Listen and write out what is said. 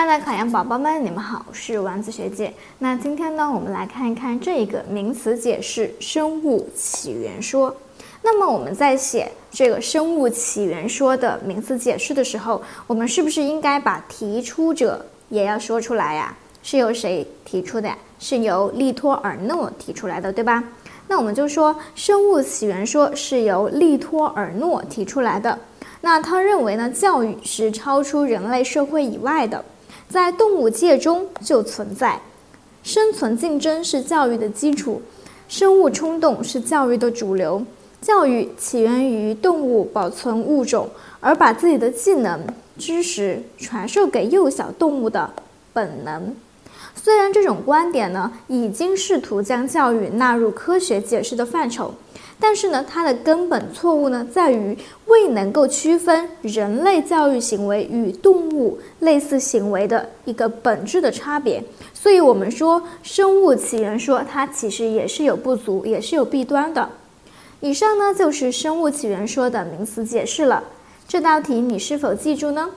亲爱的考研宝宝们，你们好，我是丸子学姐。那今天呢，我们来看一看这一个名词解释生物起源说。那么我们在写这个生物起源说的名词解释的时候，我们是不是应该把提出者也要说出来呀？是由谁提出的呀？是由利托尔诺提出来的，对吧？那我们就说生物起源说是由利托尔诺提出来的。那他认为呢，教育是超出人类社会以外的，在动物界中就存在，生存竞争是教育的基础，生物冲动是教育的主流。教育起源于动物保存物种，而把自己的技能、知识传授给幼小动物的本能。虽然这种观点呢，已经试图将教育纳入科学解释的范畴，但是呢，它的根本错误呢，在于未能够区分人类教育行为与动物类似行为的一个本质的差别。所以我们说生物起源说它其实也是有不足，也是有弊端的。以上呢，就是生物起源说的名词解释了。这道题你是否记住呢？